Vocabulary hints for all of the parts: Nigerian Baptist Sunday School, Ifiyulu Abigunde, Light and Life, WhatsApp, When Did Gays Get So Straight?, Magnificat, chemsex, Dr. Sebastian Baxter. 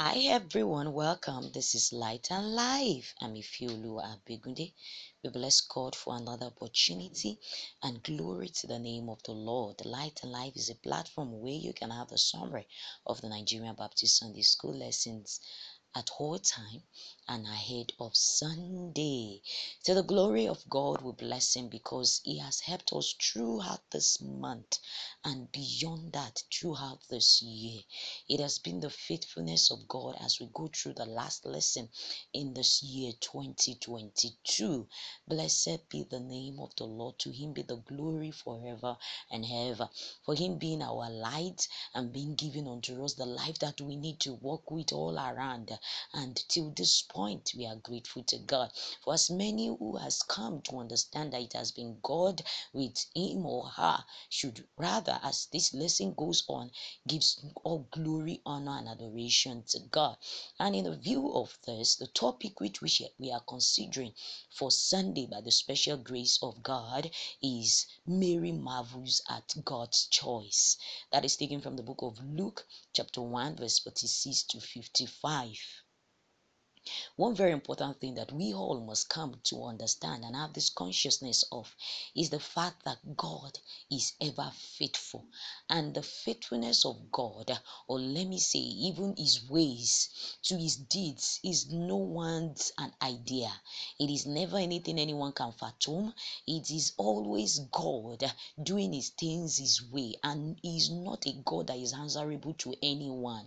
Hi everyone, welcome. This is Light and Life. I'm Ifiyulu Abigunde. We bless God for another opportunity and glory to the name of the Lord. Light and Life is a platform where you can have a summary of the Nigerian Baptist Sunday School lessons at whole time and ahead of Sunday. To the glory of God, we bless Him because He has helped us throughout this month and beyond that throughout this year. It has been the faithfulness of God as we go through the last lesson in this year 2022. Blessed be the name of the Lord. To Him be the glory forever and ever. For Him being our light and being given unto us the life that we need to walk with all around. And till this point, we are grateful to God. For as many who has come to understand that it has been God with him or her should rather, as this lesson goes on, gives all glory, honor, and adoration to God. And in the view of this, the topic which we are considering for Sunday by the special grace of God is Mary marvels at God's choice. That is taken from the book of Luke chapter 1 verse 46 to 55. One very important thing that we all must come to understand and have this consciousness of is the fact that God is ever faithful. And the faithfulness of God, or let me say, even His ways to His deeds, is no one's an idea. It is never anything anyone can fathom. It is always God doing His things His way. And He is not a God that is answerable to anyone.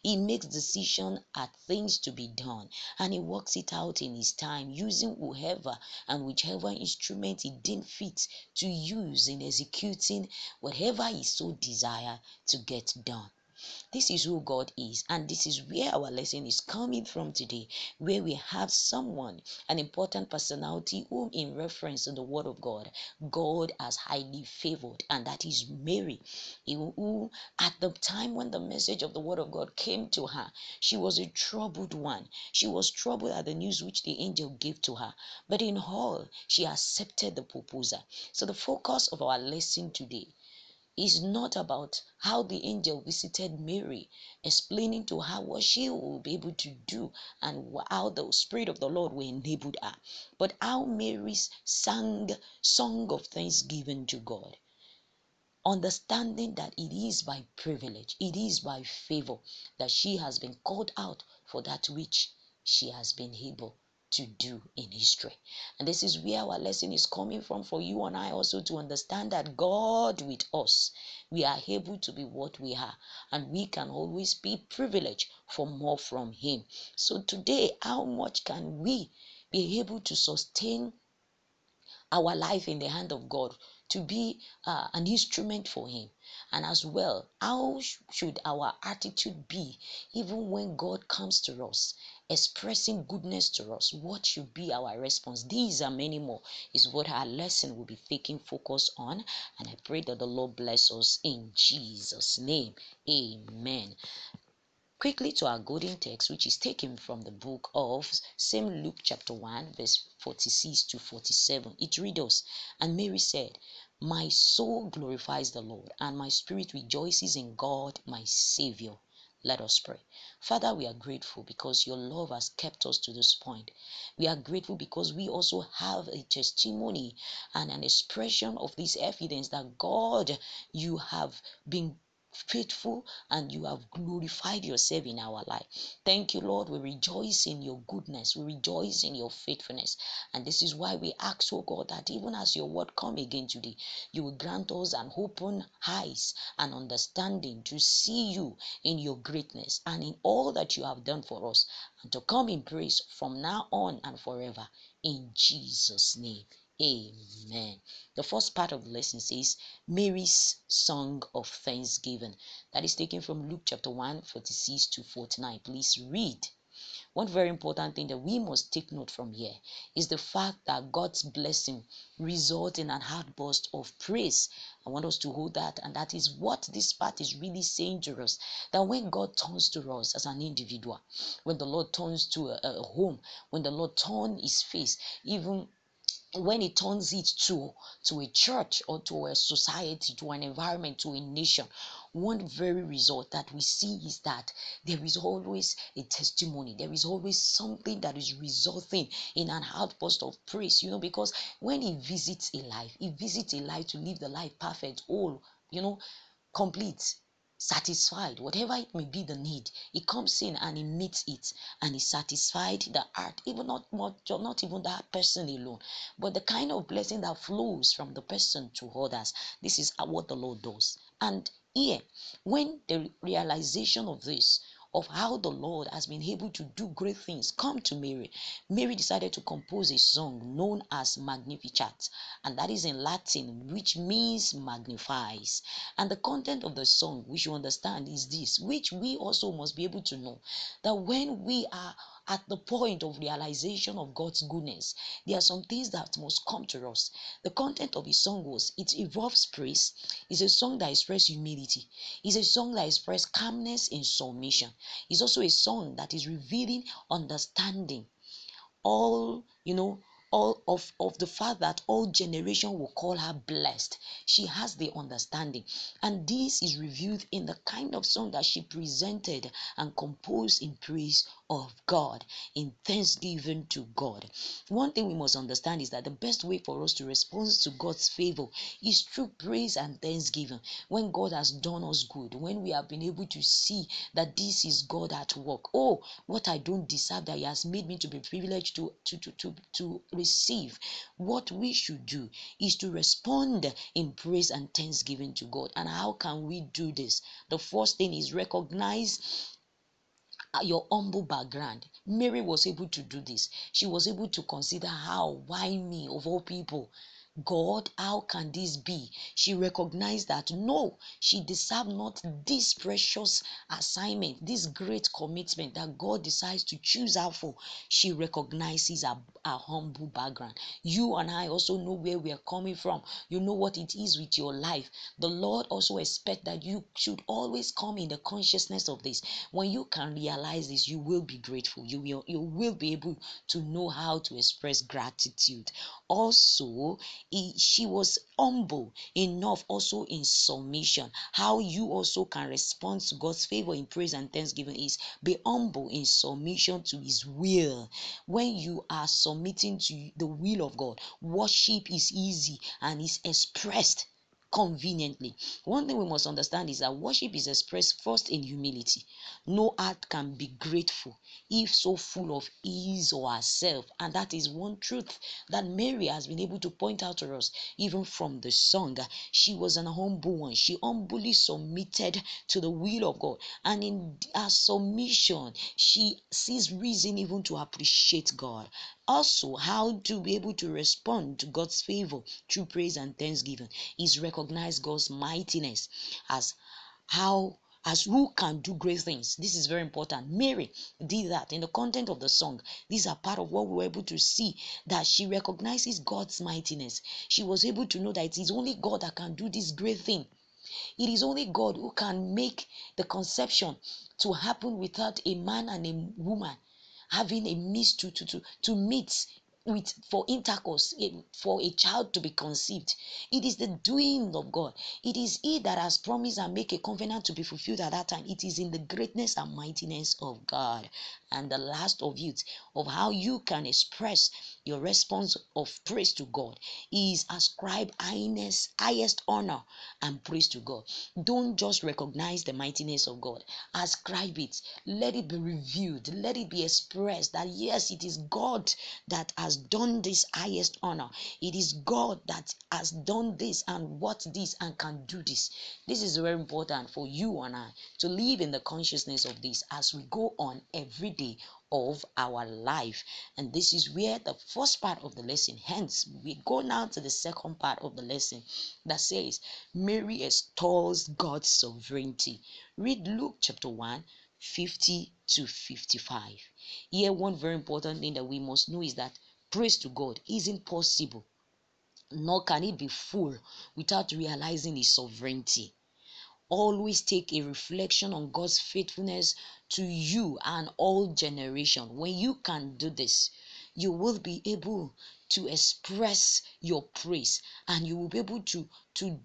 He makes decisions at things to be done. And He works it out in His time, using whoever and whichever instrument He deemed fit to use in executing whatever He so desire to get done. This is who God is, and this is where our lesson is coming from today, where we have someone, an important personality, whom in reference to the word of God, God has highly favored, and that is Mary, who at the time when the message of the word of God came to her, she was a troubled one. She was troubled at the news which the angel gave to her, but in all, she accepted the proposal. So the focus of our lesson today is not about how the angel visited Mary, explaining to her what she will be able to do and how the Spirit of the Lord will enable her, but how Mary sang a song of thanksgiving to God, understanding that it is by privilege, it is by favor that she has been called out for that which she has been able to do in history. And this is where our lesson is coming from, for you and I also to understand that God with us, we are able to be what we are, and we can always be privileged for more from Him. So today, how much can we be able to sustain our life in the hand of God to be an instrument for Him? And as well, how should our attitude be even when God comes to us, expressing goodness to us? What should be our response? These and many more is what our lesson will be taking focus on, and I pray that the Lord bless us in Jesus' name. Amen. Quickly to our golden text, which is taken from the book of same Luke chapter 1 verse 46 to 47. It reads us, and Mary said, "My soul glorifies the Lord, and my spirit rejoices in God my Savior." Let us pray. Father, we are grateful because your love has kept us to this point. We are grateful because we also have a testimony and an expression of this evidence that God, you have been faithful and you have glorified yourself in our life. Thank you, Lord. We rejoice in your goodness. We rejoice in your faithfulness. And this is why we ask, oh God, that even as your word come again today, you will grant us an open eyes and understanding to see you in your greatness and in all that you have done for us, and to come in praise from now on and forever. In Jesus' name. Amen. The first part of the lesson says Mary's song of thanksgiving. That is taken from Luke chapter 1, 46 to 49. Please read. One very important thing that we must take note from here is the fact that God's blessing results in an outburst of praise. I want us to hold that, and that is what this part is really saying to us, that when God turns to us as an individual, when the Lord turns to a home, when the Lord turns His face, even when it turns it to a church or to a society, to an environment, to a nation, one very result that we see is that there is always a testimony. There is always something that is resulting in an outburst of praise, because when he visits a life, to live the life perfect, all, complete, satisfied, whatever it may be the need, he comes in and he meets it and he satisfied the heart, even not even that person alone, but the kind of blessing that flows from the person to others. This is what the Lord does. And here, when the realization of this, of how the Lord has been able to do great things, come to Mary. Mary decided to compose a song known as Magnificat, and that is in Latin, which means magnifies. And the content of the song, which you understand, is this, which we also must be able to know, that when we are at the point of realization of God's goodness, there are some things that must come to us. The content of his song was, it involves praise. It's a song that expresses humility. It's a song that expresses calmness in submission. It's also a song that is revealing understanding. All of the fact that all generation will call her blessed. She has the understanding. And this is revealed in the kind of song that she presented and composed in praise of God, in thanksgiving to God. One thing we must understand is that the best way for us to respond to God's favor is through praise and thanksgiving. When God has done us good, when we have been able to see that this is God at work. Oh, what I don't deserve that he has made me to be privileged to receive. What we should do is to respond in praise and thanksgiving to God. And how can we do this? The first thing is recognize your humble background. Mary was able to do this. She was able to consider how, why me of all people? God, how can this be? She recognized that no, she deserved not this precious assignment, this great commitment that God decides to choose her for. She recognizes her humble background. You and I also know where we are coming from. You know what it is with your life. The Lord also expects that you should always come in the consciousness of this. When you can realize this, you will be grateful. You will be able to know how to express gratitude. Also, she was humble enough also in submission. How you also can respond to God's favor in praise and thanksgiving is be humble in submission to his will. When you are submitting to the will of God, worship is easy and is expressed conveniently. One thing we must understand is that worship is expressed first in humility. No heart can be grateful if so full of ease or herself. And that is one truth that Mary has been able to point out to us, even from the song. She was an humble one. She humbly submitted to the will of God. And in her submission, she sees reason even to appreciate God. Also, how to be able to respond to God's favor through praise and thanksgiving is recognize God's mightiness as who can do great things. This is very important. Mary did that in the content of the song. These are part of what we were able to see, that she recognizes God's mightiness. She was able to know that it is only God that can do this great thing. It is only God who can make the conception to happen without a man and a woman having a means to meet with for intercourse, for a child to be conceived. It is the doing of God. It is he that has promised and make a covenant to be fulfilled at that time. It is in the greatness and mightiness of God. And the last of it, of how you can express your response of praise to God, is ascribe highest honor and praise to God. Don't just recognize the mightiness of God. Ascribe it. Let it be revealed. Let it be expressed that yes, it is God that has done this highest honor. It is God that has done this and what this and can do this. This is very important for you and I to live in the consciousness of this as we go on every day of our life. And this is where the first part of the lesson, hence we go now to the second part of the lesson that says Mary extols God's sovereignty. Read Luke chapter 1, 50 to 55. Here, one very important thing that we must know is that praise to God isn't possible, nor can it be full, without realizing his sovereignty. Always take a reflection on God's faithfulness to you and all generation. When you can do this, you will be able to express your praise, and you will be able to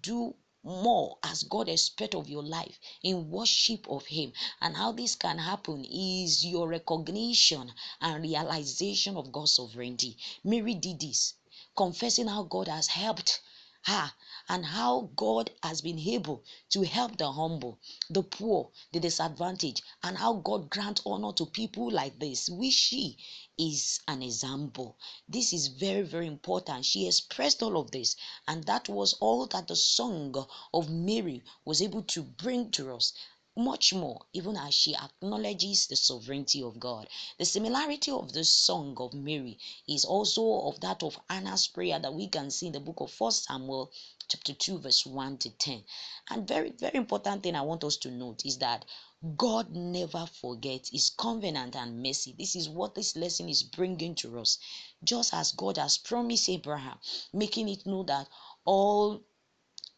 do more as God expects of your life in worship of Him. And how this can happen is your recognition and realization of God's sovereignty. Mary did this, confessing how God has helped her and how God has been able to help the humble, the poor, the disadvantaged, and how God grants honor to people like this, which she is an example. This is very, very important. She expressed all of this, and that was all that the song of Mary was able to bring to us. Much more, even as she acknowledges the sovereignty of God. The similarity of the song of Mary is also of that of Hannah's prayer that we can see in the book of 1 Samuel chapter 2 verse 1 to 10. And very, very important thing I want us to note is that God never forgets His covenant and mercy. This is what this lesson is bringing to us. Just as God has promised Abraham, making it known that all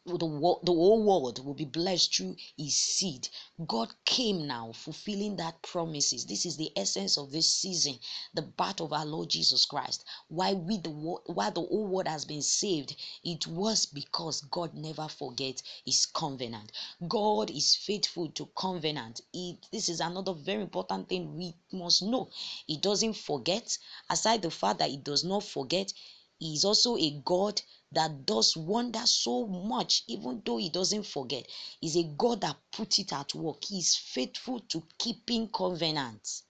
the whole world will be blessed through His seed, God came now fulfilling that promises. This is the essence of this season, the birth of our Lord Jesus Christ. Why the whole world has been saved, it was because God never forgets His covenant. God is faithful to covenant. This is another very important thing we must know. He doesn't forget. Aside the fact that He does not forget, He is also a God that does wonder so much, even though He doesn't forget. He's a God that puts it at work. He is faithful to keeping covenants.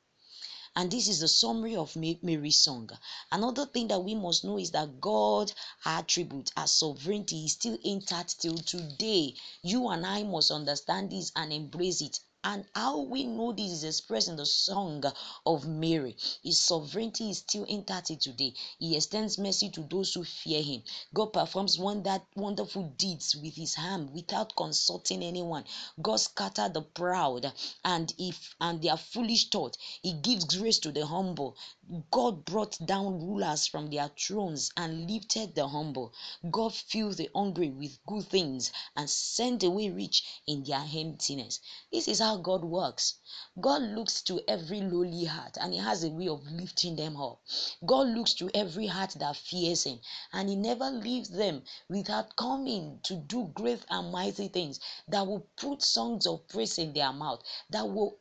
And this is the summary of Mary's song. Another thing that we must know is that God's attribute as sovereignty is still intact till today. You and I must understand this and embrace it. And how we know this is expressed in the song of Mary. His sovereignty is still intact today. He extends mercy to those who fear Him. God performs wonderful deeds with His hand without consulting anyone. God scatters the proud and their foolish thought. He gives grace to the humble. God brought down rulers from their thrones and lifted the humble. God filled the hungry with good things and sent away rich in their emptiness. This is how God works. God looks to every lowly heart, and He has a way of lifting them up. God looks to every heart that fears Him, and He never leaves them without coming to do great and mighty things that will put songs of praise in their mouth, that will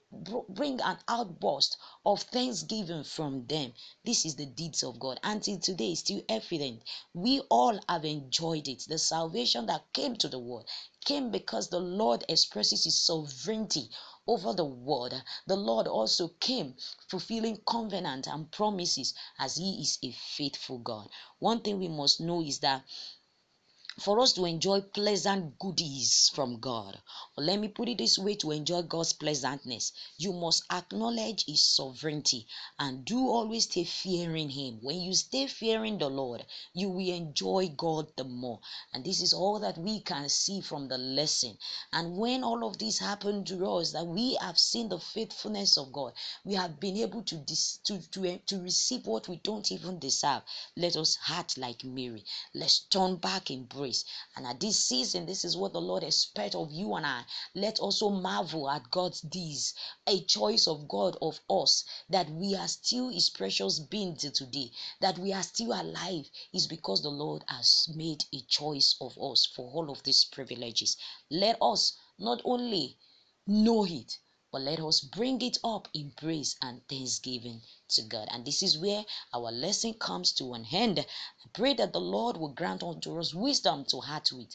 bring an outburst of thanksgiving from them. This is the deeds of God. Until today, it's still evident. We all have enjoyed it. The salvation that came to the world came because the Lord expresses His sovereignty over the world. The Lord also came fulfilling covenant and promises, as He is a faithful God. One thing we must know is that for us to enjoy pleasant goodies from God, or let me put it this way, to enjoy God's pleasantness, you must acknowledge His sovereignty and do always stay fearing Him. When you stay fearing the Lord, you will enjoy God the more. And this is all that we can see from the lesson. And when all of this happened to us, that we have seen the faithfulness of God, we have been able to receive what we don't even deserve. Let us act like Mary. Let's turn back in prayer. And at this season, this is what the Lord expects of you and I. Let also marvel at God's deeds, a choice of God of us, that we are still His precious being today, that we are still alive, is because the Lord has made a choice of us for all of these privileges. Let us not only know it, but let us bring it up in praise and thanksgiving to God. And this is where our lesson comes to an end. I pray that the Lord will grant unto us wisdom to act with,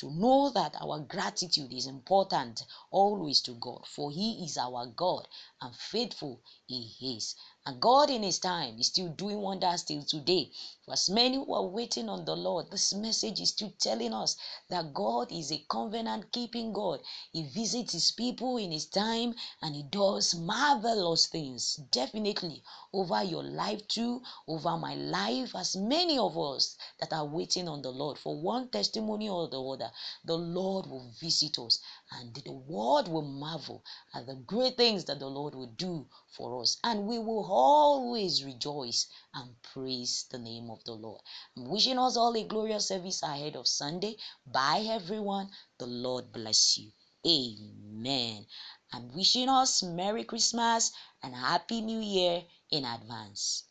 to know that our gratitude is important always to God, for He is our God, and faithful He is. And God in His time is still doing wonders till today. For as many who are waiting on the Lord, this message is still telling us that God is a covenant-keeping God. He visits His people in His time, and He does marvelous things, definitely, over your life too, over my life, as many of us that are waiting on the Lord. For one testimony or the other, the Lord will visit us, and the world will marvel at the great things that the Lord will do for us. And we will always rejoice and praise the name of the Lord. I'm wishing us all a glorious service ahead of Sunday. Bye, everyone. The Lord bless you. Amen. I'm wishing us Merry Christmas and Happy New Year in advance.